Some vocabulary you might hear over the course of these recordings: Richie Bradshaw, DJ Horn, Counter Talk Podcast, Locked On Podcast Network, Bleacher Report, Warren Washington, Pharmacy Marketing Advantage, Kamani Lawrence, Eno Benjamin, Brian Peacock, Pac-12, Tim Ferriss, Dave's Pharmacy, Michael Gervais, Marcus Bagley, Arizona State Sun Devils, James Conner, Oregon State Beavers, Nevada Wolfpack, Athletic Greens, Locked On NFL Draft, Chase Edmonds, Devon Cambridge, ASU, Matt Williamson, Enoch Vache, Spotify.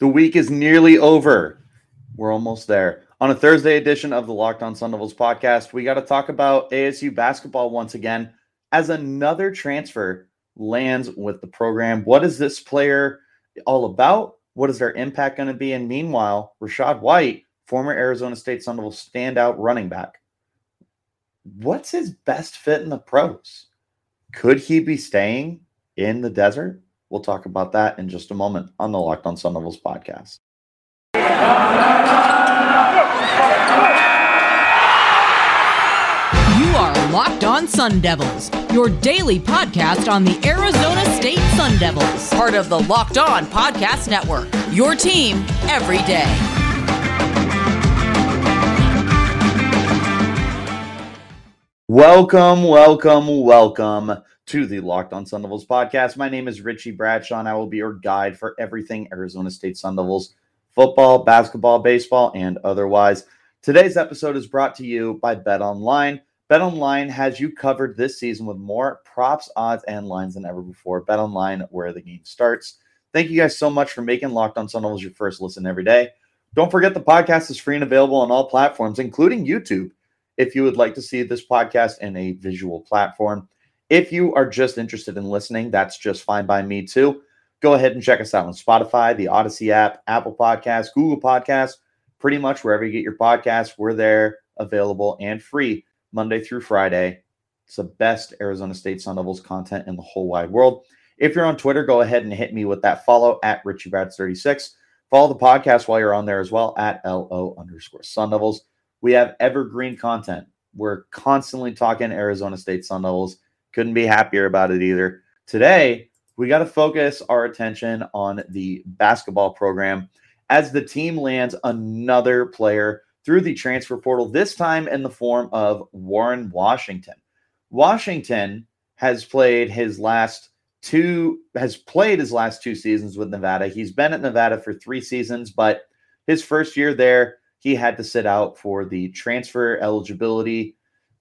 The week is nearly over. We're almost there. On a Thursday edition of the Locked On Sun Devils podcast, we got to talk about ASU basketball once again as another transfer lands with the program. What is this player all about? What is their impact going to be? And meanwhile, Rashad White, former Arizona State Sun Devils standout running back. What's his best fit in the pros? Could he be staying in the desert? We'll talk about that in just a moment on the Locked On Sun Devils podcast. You are Locked On Sun Devils, your daily podcast on the Arizona State Sun Devils, part of the Locked On Podcast Network, your team every day. Welcome, welcome, welcome to the Locked On Sun Devils podcast. My name is Richie Bradshaw, and I will be your guide for everything Arizona State Sun Devils, football, basketball, baseball, and otherwise. Today's episode is brought to you by Bet Online. Bet Online has you covered this season with more props, odds, and lines than ever before. Bet Online, where the game starts. Thank you guys so much for making Locked On Sun Devils your first listen every day. Don't forget the podcast is free and available on all platforms, including YouTube, if you would like to see this podcast in a visual platform. If you are just interested in listening, that's just fine by me too. Go ahead and check us out on Spotify, the Odyssey app, Apple Podcasts, Google Podcasts, pretty much wherever you get your podcasts. We're there, available, and free Monday through Friday. It's the best Arizona State Sun Devils content in the whole wide world. If you're on Twitter, go ahead and hit me with that follow at RichieBrads36. Follow the podcast while you're on there as well at LO_Sun Devils. We have evergreen content. We're constantly talking Arizona State Sun Devils. Couldn't be happier about it either. Today, we got to focus our attention on the basketball program as the team lands another player through the transfer portal, this time in the form of Warren Washington. Washington has played his last two seasons with Nevada. He's been at Nevada for 3 seasons, but his first year there, he had to sit out for the transfer eligibility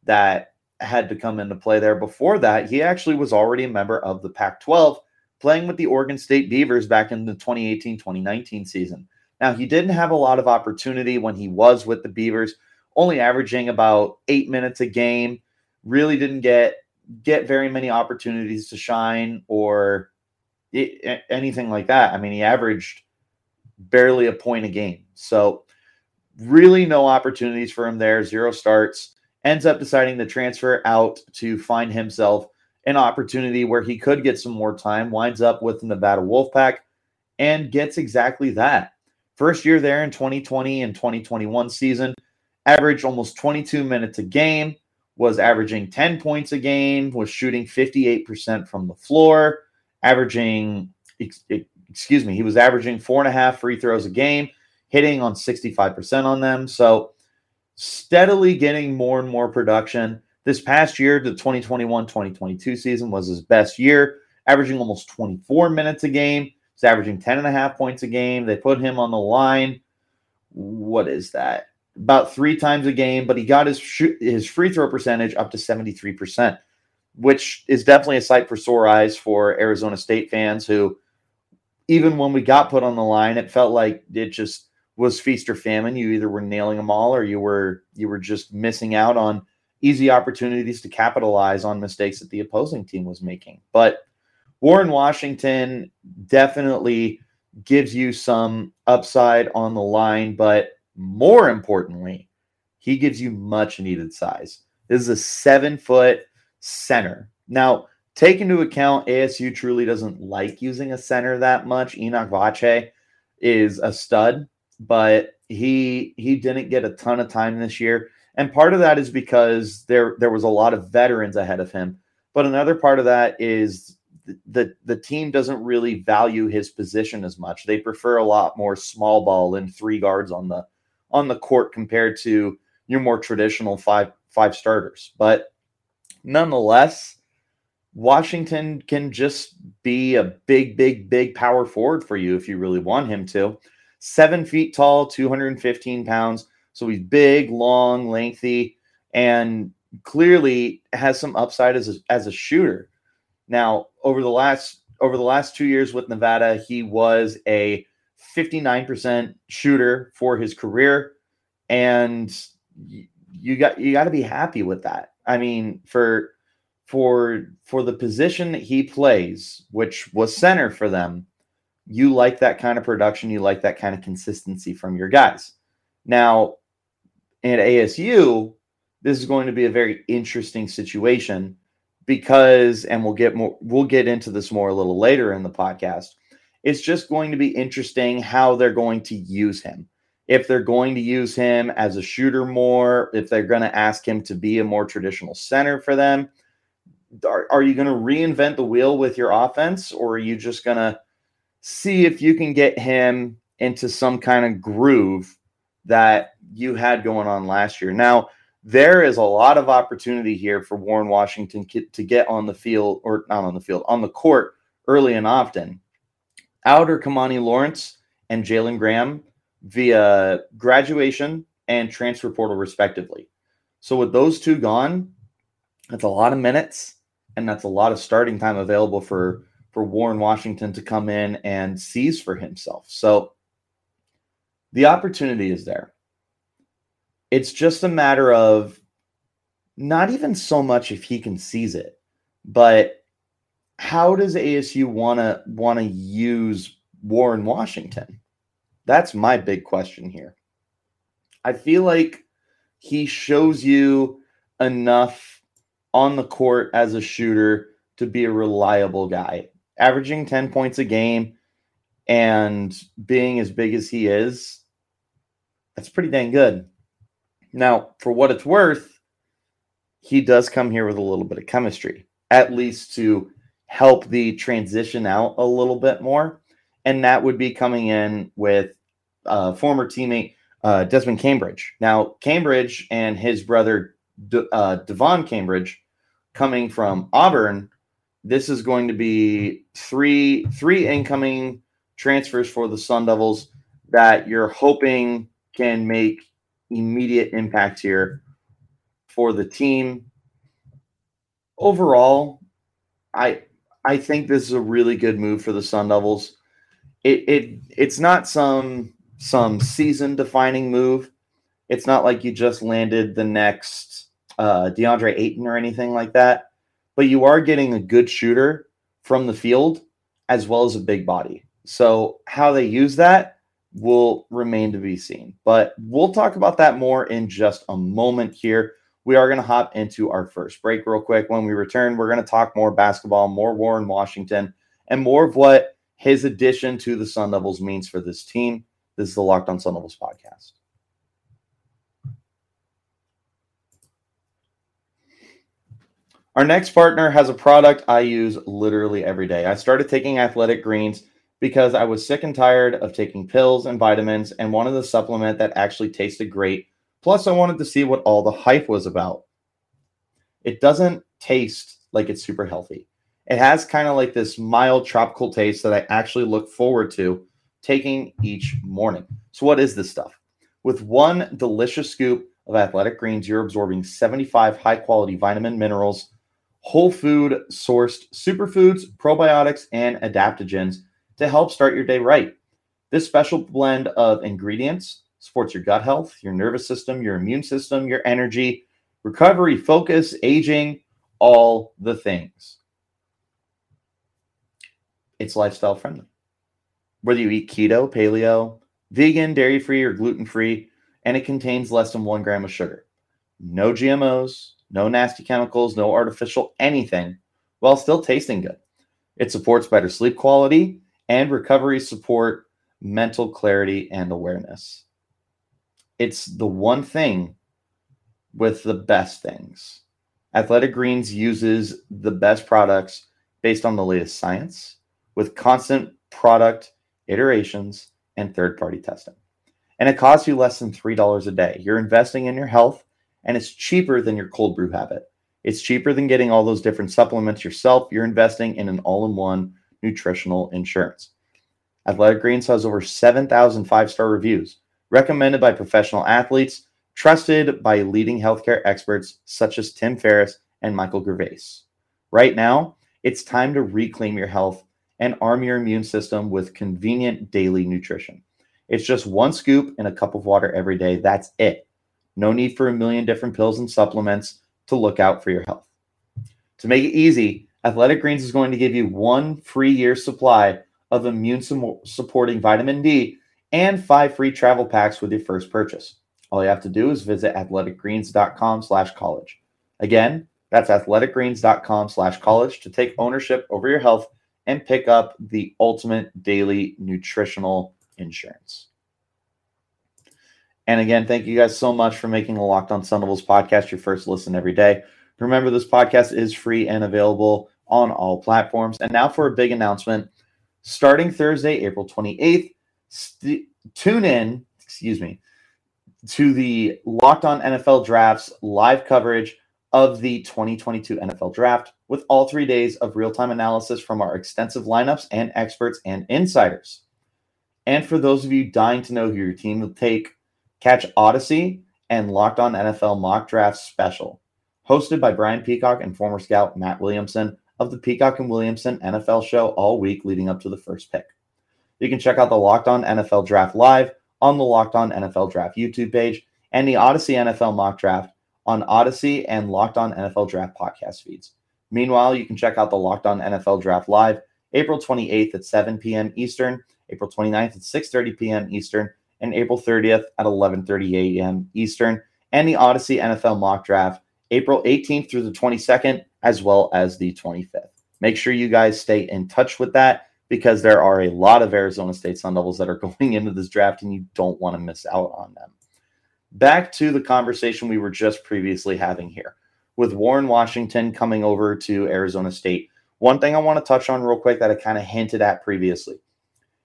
that had to come into play there. Before that, he actually was already a member of the Pac-12, playing with the Oregon State Beavers back in the 2018-2019 season. Now, he didn't have a lot of opportunity when he was with the Beavers, only averaging about 8 minutes a game, really didn't get very many opportunities to shine or anything like that. I mean, he averaged barely a point a game. So really no opportunities for him there, 0 starts. Ends up deciding to transfer out to find himself an opportunity where he could get some more time, winds up with the Nevada Wolfpack, and gets exactly that. First year there in 2020 and 2021 season, averaged almost 22 minutes a game, was averaging 10 points a game, was shooting 58% from the floor, he was averaging 4.5 free throws a game, hitting on 65% on them. So steadily getting more and more production. This past year, the 2021-2022 season was his best year, averaging almost 24 minutes a game. He's averaging 10.5 points a game. They put him on the line. What is that? About 3 times a game, but he got his free throw percentage up to 73%, which is definitely a sight for sore eyes for Arizona State fans who, even when we got put on the line, it felt like it just was feast or famine. You either were nailing them all or you were just missing out on easy opportunities to capitalize on mistakes that the opposing team was making. But Warren Washington definitely gives you some upside on the line, but more importantly, he gives you much needed size. This is a 7-foot center. Now, take into account ASU truly doesn't like using a center that much. Enoch Vache is a stud, but he didn't get a ton of time this year. And part of that is because there was a lot of veterans ahead of him. But another part of that is the team doesn't really value his position as much. They prefer a lot more small ball and 3 guards on the court compared to your more traditional five starters. But nonetheless, Washington can just be a big, big, big power forward for you if you really want him to. 7 feet tall, 215 pounds. So he's big, long, lengthy, and clearly has some upside as a shooter. Now, over the last 2 years with Nevada, he was a 59% shooter for his career. And you got to be happy with that. I mean, for the position that he plays, which was center for them, you like that kind of production. You like that kind of consistency from your guys. Now, at ASU, this is going to be a very interesting situation because, and we'll get into this more a little later in the podcast. It's just going to be interesting how they're going to use him. If they're going to use him as a shooter more, if they're going to ask him to be a more traditional center for them, are you going to reinvent the wheel with your offense, or are you just going to see if you can get him into some kind of groove that you had going on last year? Now, there is a lot of opportunity here for Warren Washington to get on the field, or not on the field, on the court early and often. Outer Kamani Lawrence and Jaylen Graham via graduation and transfer portal, respectively. So with those two gone, that's a lot of minutes, and that's a lot of starting time available for Warren Washington to come in and seize for himself. So the opportunity is there. It's just a matter of not even so much if he can seize it, but how does ASU want to use Warren Washington? That's my big question here. I feel like he shows you enough on the court as a shooter to be a reliable guy, averaging 10 points a game and being as big as he is. That's pretty dang good. Now, for what it's worth, he does come here with a little bit of chemistry, at least to help the transition out a little bit more. And that would be coming in with former teammate Desmond Cambridge. Now, Cambridge and his brother Devon Cambridge coming from Auburn, this is going to be three incoming transfers for the Sun Devils that you're hoping can make immediate impact here for the team. Overall, I think this is a really good move for the Sun Devils. It's not some season-defining move. It's not like you just landed the next DeAndre Ayton or anything like that. But you are getting a good shooter from the field as well as a big body. So how they use that will remain to be seen. But we'll talk about that more in just a moment here. We are going to hop into our first break real quick. When we return, we're going to talk more basketball, more Warren Washington, and more of what his addition to the Sun Devils means for this team. This is the Locked On Sun Devils podcast. Our next partner has a product I use literally every day. I started taking Athletic Greens because I was sick and tired of taking pills and vitamins and wanted a supplement that actually tasted great. Plus, I wanted to see what all the hype was about. It doesn't taste like it's super healthy. It has kind of like this mild tropical taste that I actually look forward to taking each morning. So what is this stuff? With one delicious scoop of Athletic Greens, you're absorbing 75 high-quality vitamin minerals, whole food-sourced superfoods, probiotics, and adaptogens to help start your day right. This special blend of ingredients supports your gut health, your nervous system, your immune system, your energy, recovery, focus, aging, all the things. It's lifestyle friendly. Whether you eat keto, paleo, vegan, dairy-free, or gluten-free, and it contains less than 1 gram of sugar. No GMOs, no nasty chemicals, no artificial anything, while still tasting good. It supports better sleep quality and recovery, support mental clarity and awareness. It's the one thing with the best things. Athletic Greens uses the best products based on the latest science with constant product iterations and third-party testing. And it costs you less than $3 a day. You're investing in your health, and it's cheaper than your cold brew habit. It's cheaper than getting all those different supplements yourself. You're investing in an all-in-one nutritional insurance. Athletic Greens has over 7,000 five-star reviews, recommended by professional athletes, trusted by leading healthcare experts such as Tim Ferriss and Michael Gervais. Right now, it's time to reclaim your health and arm your immune system with convenient daily nutrition. It's just one scoop in a cup of water every day. That's it. No need for a million different pills and supplements to look out for your health. To make it easy, Athletic Greens is going to give you one free year supply of immune supporting vitamin D and 5 free travel packs with your first purchase. All you have to do is visit athleticgreens.com/college. Again, that's athleticgreens.com/college to take ownership over your health and pick up the ultimate daily nutritional insurance. And again, thank you guys so much for making the Locked On Sun Devils podcast your first listen every day. Remember, this podcast is free and available on all platforms. And now for a big announcement. Starting Thursday, April 28th, tune in to the Locked On NFL Draft's live coverage of the 2022 NFL Draft with all 3 days of real-time analysis from our extensive lineups and experts and insiders. And for those of you dying to know who your team will take, catch Odyssey and Locked On NFL Mock Draft Special, hosted by Brian Peacock and former scout Matt Williamson of the Peacock and Williamson NFL show all week leading up to the first pick. You can check out the Locked On NFL Draft live on the Locked On NFL Draft YouTube page and the Odyssey NFL Mock Draft on Odyssey and Locked On NFL Draft podcast feeds. Meanwhile, you can check out the Locked On NFL Draft live April 28th at 7 p.m. Eastern, April 29th at 6:30 p.m. Eastern, and April 30th at 11:30 a.m. Eastern, and the Odyssey NFL Mock Draft April 18th through the 22nd, as well as the 25th. Make sure you guys stay in touch with that, because there are a lot of Arizona State Sun Devils that are going into this draft, and you don't want to miss out on them. Back to the conversation we were just previously having here with Warren Washington coming over to Arizona State. One thing I want to touch on real quick that I kind of hinted at previously.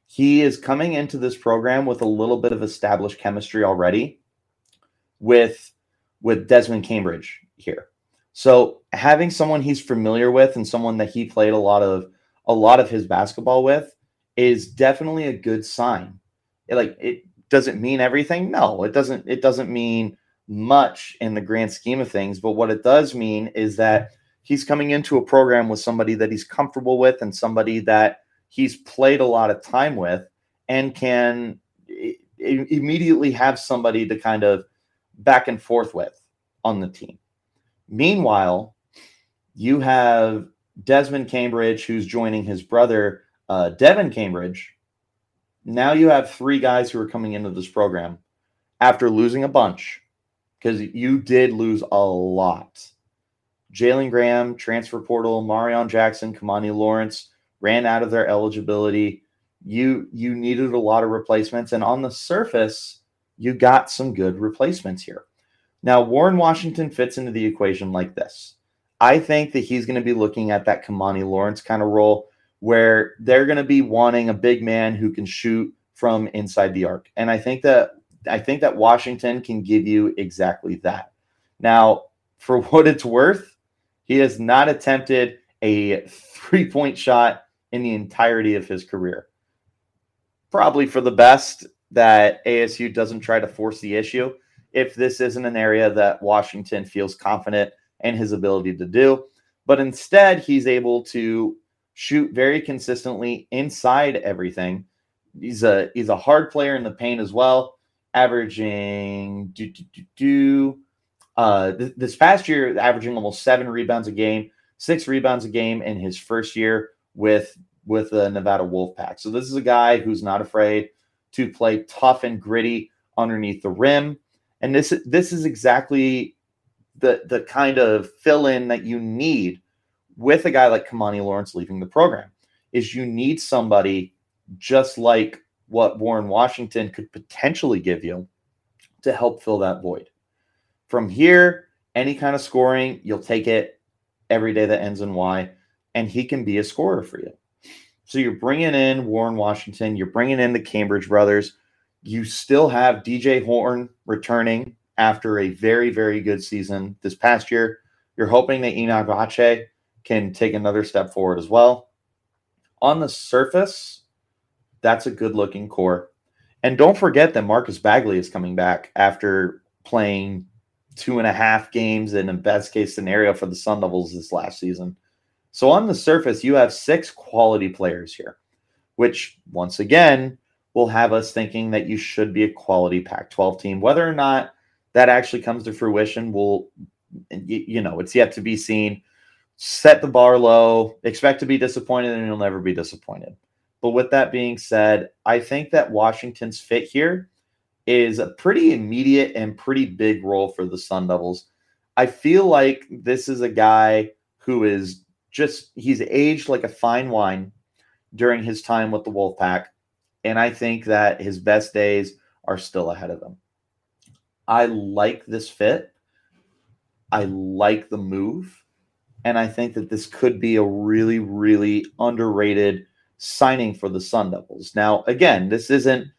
He is coming into this program with a little bit of established chemistry already with Desmond Cambridge here. So having someone he's familiar with and someone that he played a lot of his basketball with is definitely a good sign. It doesn't mean everything. No, it doesn't mean much in the grand scheme of things, but what it does mean is that he's coming into a program with somebody that he's comfortable with and somebody that he's played a lot of time with and can immediately have somebody to kind of back and forth with on the team. Meanwhile, you have Desmond Cambridge, who's joining his brother, Devon Cambridge. Now you have 3 guys who are coming into this program after losing a bunch, because you did lose a lot. Jaylen Graham, transfer portal, Marion Jackson, Kamani Lawrence ran out of their eligibility. You needed a lot of replacements, and on the surface, you got some good replacements here. Now, Warren Washington fits into the equation like this. I think that he's going to be looking at that Kamani Lawrence kind of role where they're going to be wanting a big man who can shoot from inside the arc. And I think that Washington can give you exactly that. Now, for what it's worth, he has not attempted a three-point shot in the entirety of his career. Probably for the best that ASU doesn't try to force the issue if this isn't an area that Washington feels confident in his ability to do. But instead, he's able to shoot very consistently inside everything. He's a hard player in the paint as well, averaging this past year, averaging almost 7 rebounds a game, 6 rebounds a game in his first year with the Nevada Wolfpack. So this is a guy who's not afraid to play tough and gritty underneath the rim. And this is exactly the kind of fill-in that you need with a guy like Kamani Lawrence leaving the program. Is you need somebody just like what Warren Washington could potentially give you to help fill that void. From here, any kind of scoring, you'll take it every day that ends in Y, and he can be a scorer for you. So you're bringing in Warren Washington. You're bringing in the Cambridge brothers. You still have DJ Horn returning after a very, very good season this past year. You're hoping that Enoch Vache can take another step forward as well. On the surface, that's a good-looking core. And don't forget that Marcus Bagley is coming back after playing 2.5 games in a best-case scenario for the Sun Devils this last season. So on the surface, you have six quality players here, which once again will have us thinking that you should be a quality Pac-12 team. Whether or not that actually comes to fruition, it's yet to be seen. Set the bar low, expect to be disappointed, and you'll never be disappointed. But with that being said, I think that Washington's fit here is a pretty immediate and pretty big role for the Sun Devils. I feel like this is a guy who is he's aged like a fine wine during his time with the Wolfpack, and I think that his best days are still ahead of him. I like this fit. I like the move. And I think that this could be a really, really underrated signing for the Sun Devils. Now, again, this isn't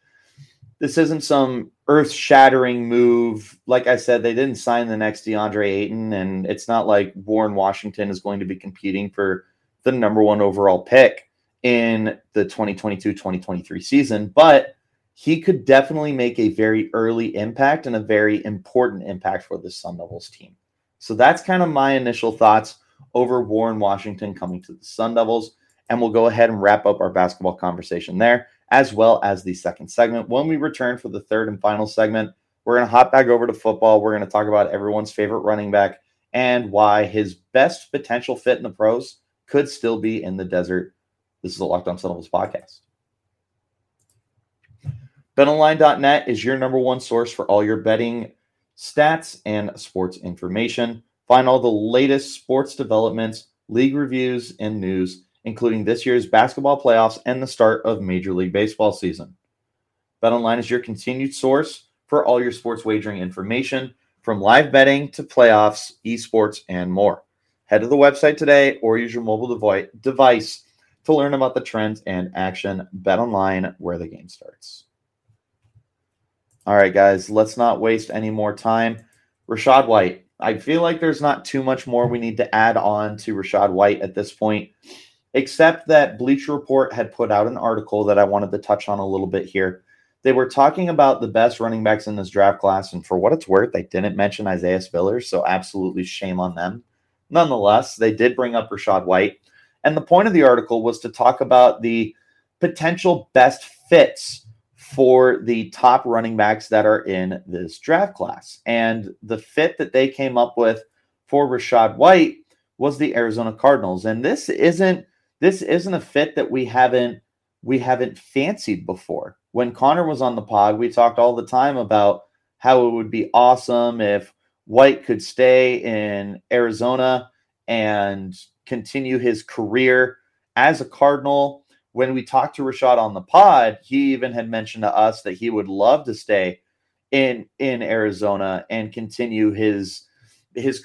some earth-shattering move. Like I said, they didn't sign the next DeAndre Ayton, and it's not like Warren Washington is going to be competing for the number one overall pick in the 2022-2023 season. But he could definitely make a very early impact and a very important impact for the Sun Devils team. So that's kind of my initial thoughts over Warren Washington coming to the Sun Devils. And we'll go ahead and wrap up our basketball conversation there, as well as the second segment. When we return for the third and final segment, we're going to hop back over to football. We're going to talk about everyone's favorite running back and why his best potential fit in the pros could still be in the desert. This is the Locked On Sun Devils podcast. BetOnline.net is your number one source for all your betting stats and sports information. Find all the latest sports developments, league reviews, and news, including this year's basketball playoffs and the start of Major League Baseball season. BetOnline is your continued source for all your sports wagering information, from live betting to playoffs, esports, and more. Head to the website today or use your mobile device to learn about the trends and action. BetOnline, where the game starts. All right, guys, let's not waste any more time. Rashad White. I feel like there's not too much more we need to add on to Rashad White at this point, except that Bleacher Report had put out an article that I wanted to touch on a little bit here. They were talking about the best running backs in this draft class, and for what it's worth, they didn't mention Isaiah Spiller, so absolutely shame on them. Nonetheless, they did bring up Rashad White, and the point of the article was to talk about the potential best fits for the top running backs that are in this draft class. And the fit that they came up with for Rashad White was the Arizona Cardinals. And this isn't a fit that we haven't fancied before. When Connor was on the pod, we talked all the time about how it would be awesome if White could stay in Arizona and continue his career as a Cardinal. When we talked to Rashad on the pod, he even had mentioned to us that he would love to stay in Arizona and continue his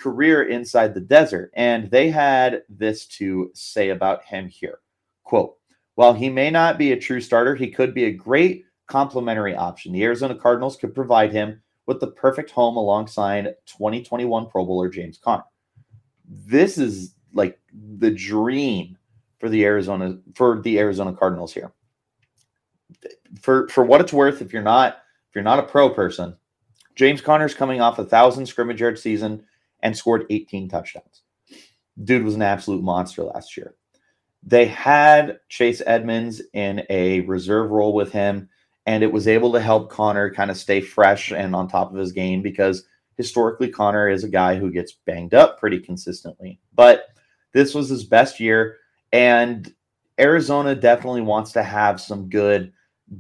career inside the desert. And they had this to say about him here. Quote, "While he may not be a true starter, he could be a great complementary option. The Arizona Cardinals could provide him with the perfect home alongside 2021 Pro Bowler James Conner." This is like the dream for the Arizona Cardinals here. For what it's worth, if you're not a pro person, James Conner's coming off 1,000 scrimmage yard season and scored 18 touchdowns. Dude was an absolute monster last year. They had Chase Edmonds in a reserve role with him, and it was able to help Connor kind of stay fresh and on top of his game, because historically Connor is a guy who gets banged up pretty consistently. But this was his best year. And Arizona definitely wants to have some good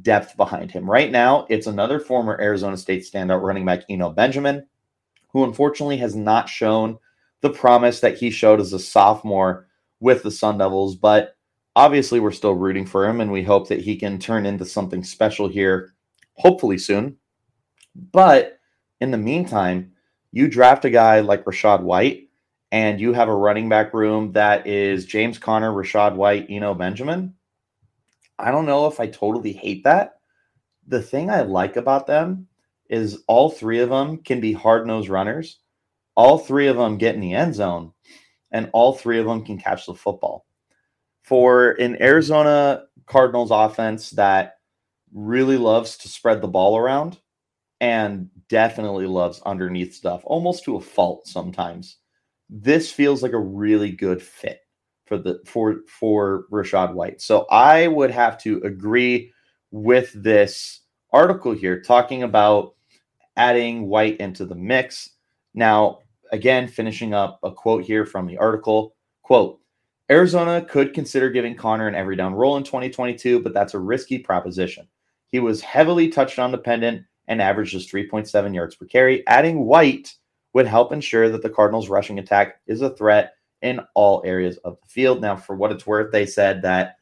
depth behind him. Right now, it's another former Arizona State standout running back, Eno Benjamin, who unfortunately has not shown the promise that he showed as a sophomore with the Sun Devils. But obviously, we're still rooting for him, and we hope that he can turn into something special here, hopefully soon. But in the meantime, you draft a guy like Rashad White, and you have a running back room that is James Conner, Rashad White, Eno Benjamin. I don't know if I totally hate that. The thing I like about them is all three of them can be hard-nosed runners. All three of them get in the end zone, and all three of them can catch the football. For an Arizona Cardinals offense that really loves to spread the ball around and definitely loves underneath stuff, almost to a fault sometimes, this feels like a really good fit for Rashad White. So I would have to agree with this article here talking about adding White into the mix. Now, again, finishing up a quote here from the article, quote, Arizona could consider giving Conner an every down role in 2022, but that's a risky proposition. He was heavily touchdown dependent and averaged just 3.7 yards per carry. Adding White would help ensure that the Cardinals' rushing attack is a threat in all areas of the field. Now, for what it's worth, they said that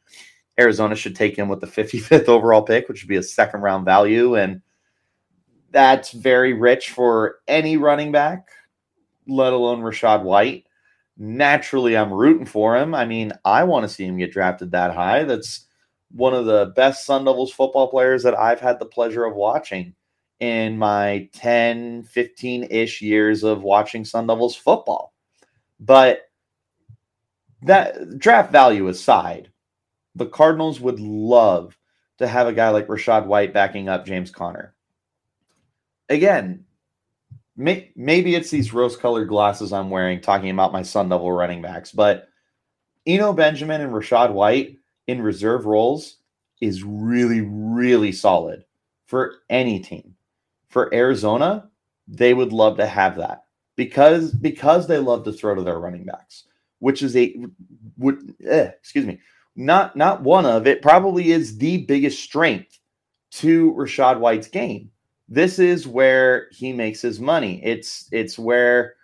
Arizona should take him with the 55th overall pick, which would be a second-round value, and that's very rich for any running back, let alone Rashad White. Naturally, I'm rooting for him. I mean, I want to see him get drafted that high. That's one of the best Sun Devils football players that I've had the pleasure of watching in my 10, 15-ish years of watching Sun Devils football. But that draft value aside, the Cardinals would love to have a guy like Rashad White backing up James Conner. Again, maybe it's these rose-colored glasses I'm wearing talking about my Sun Devil running backs, but Eno Benjamin and Rashad White in reserve roles is really, really solid for any team. For Arizona, they would love to have that because they love to throw to their running backs, which is not one of it probably is the biggest strength to Rashad White's game. This is where he makes his money. It's where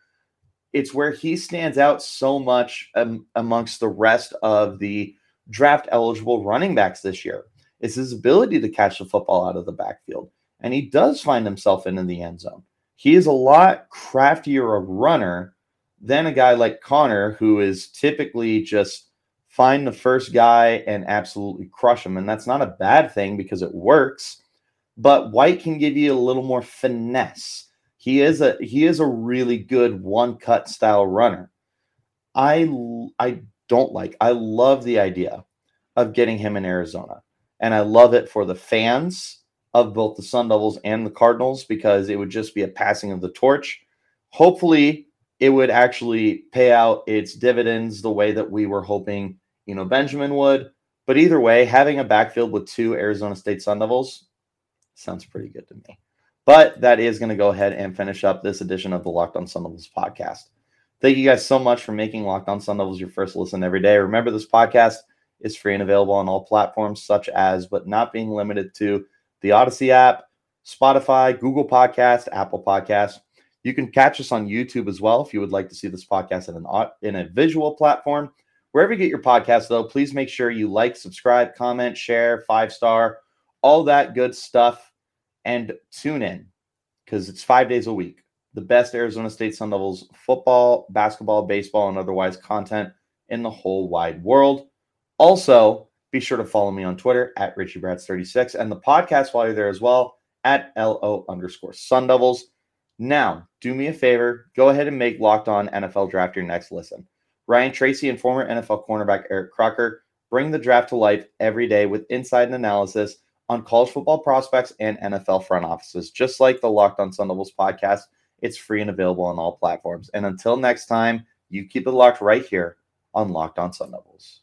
he stands out so much amongst the rest of the draft eligible running backs this year. It's his ability to catch the football out of the backfield. And he does find himself in the end zone. He is a lot craftier a runner than a guy like Conner, who is typically just find the first guy and absolutely crush him. And that's not a bad thing because it works. But White can give you a little more finesse. He is a really good one-cut style runner. I love the idea of getting him in Arizona. And I love it for the fans of both the Sun Devils and the Cardinals because it would just be a passing of the torch. Hopefully, it would actually pay out its dividends the way that we were hoping, Benjamin would. But either way, having a backfield with two Arizona State Sun Devils sounds pretty good to me. But that is going to go ahead and finish up this edition of the Locked On Sun Devils podcast. Thank you guys so much for making Locked On Sun Devils your first listen every day. Remember, this podcast is free and available on all platforms such as, but not being limited to, the Odyssey app, Spotify, Google Podcast, Apple Podcast. You can catch us on YouTube as well if you would like to see this podcast in a visual platform. Wherever you get your podcast, though, please make sure you like, subscribe, comment, share, 5-star, all that good stuff, and tune in because it's 5 days a week. The best Arizona State Sun Devils football, basketball, baseball, and otherwise content in the whole wide world. Also, be sure to follow me on Twitter at RichieBrads36 and the podcast while you're there as well at LO_Sun Devils. Now, do me a favor. Go ahead and make Locked On NFL Draft your next listen. Ryan Tracy and former NFL cornerback Eric Crocker bring the draft to life every day with insight and analysis on college football prospects and NFL front offices. Just like the Locked On Sun Devils podcast, it's free and available on all platforms. And until next time, you keep it locked right here on Locked On Sun Devils.